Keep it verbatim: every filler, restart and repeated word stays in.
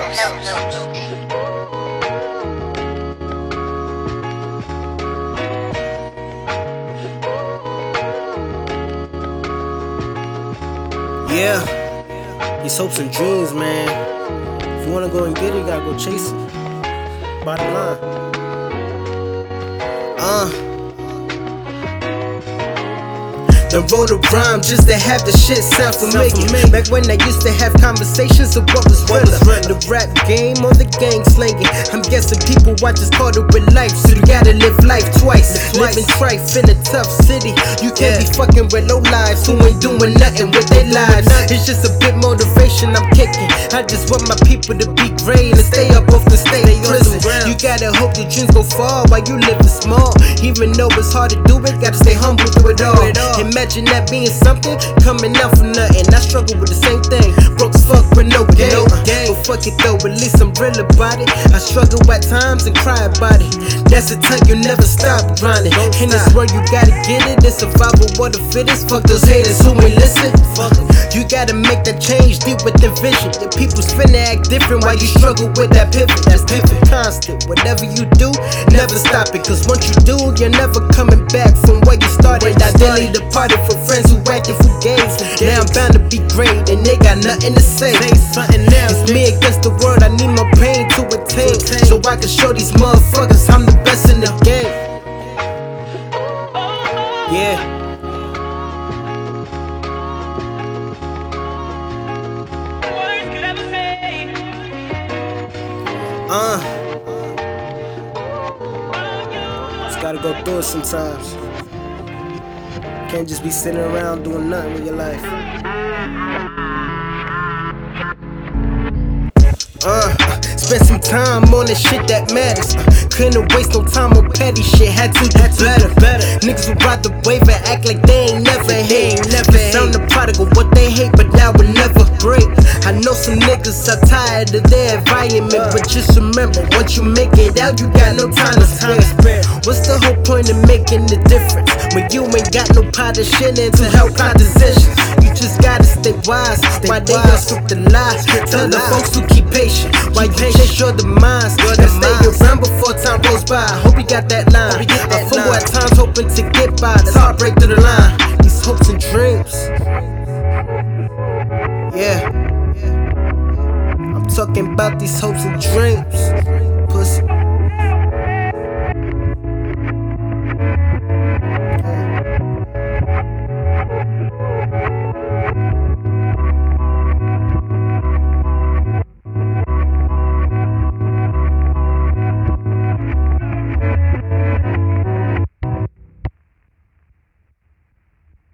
no, no, no. Yeah, these hopes and dreams, man. If you wanna go and get it, you gotta go chase it. Bottom line. Uh. The road to rhyme just to have the shit sound familiar. Back when I used to have conversations of what was realer. The rap game or the gang slanging. I'm guessing people watch us caught up with life, so you gotta live life twice. Living trife in a tough city. You can't be fucking with low lives who ain't doing nothing with their lives. It's just a bit motivation I'm kicking. I just want my people to be great and stay up off the stage. Listen, you gotta hope your dreams go far while you living small. Even though it's hard to do it, gotta stay humble through it all. Imagine that being something, coming out from nothing. I struggle with the same thing, broke as fuck with no game. No game. But fuck it though, at least I'm real about it. I struggle at times and cry about it. That's the time you never stop grinding. In this world you gotta get it, it's survival or the fittest. Fuck those haters who ain't listen. Fuck em. You gotta make that change deep with the vision. The people finna act different while you struggle with that pivot. That's pivot constant. Whatever you do, never stop it. Cause once you do, you're never coming back from where you started. Ideally departed for friends who acting for games. Now I'm bound to be great and they got nothing to say. It's me against the world, I need my pain to attain, so I can show these motherfuckers I'm the best in the game. Yeah. Uh Just gotta go through it sometimes. Can't just be sitting around doing nothing with your life. Uh, spent some time on the shit that matters. Uh, couldn't waste no time on petty shit. Had to do better. better. Niggas would ride the wave and act like they ain't never hate. Never sound the prodigal, what they hate, but now will never break. I know some niggas are tired of their environment, but just remember, once you make it out, you got no time to spare. What's the whole point of making the difference when you ain't got no politician to help opposition? You just gotta stay wise while they all scoop the lies. Tell the folks to keep patient while you chase your demise. And stay around before time goes by. I hope you got that line. I fumble at times hoping to get by. That's how I break through the line. These hopes and dreams. Yeah. Talking about these hopes and dreams, pussy.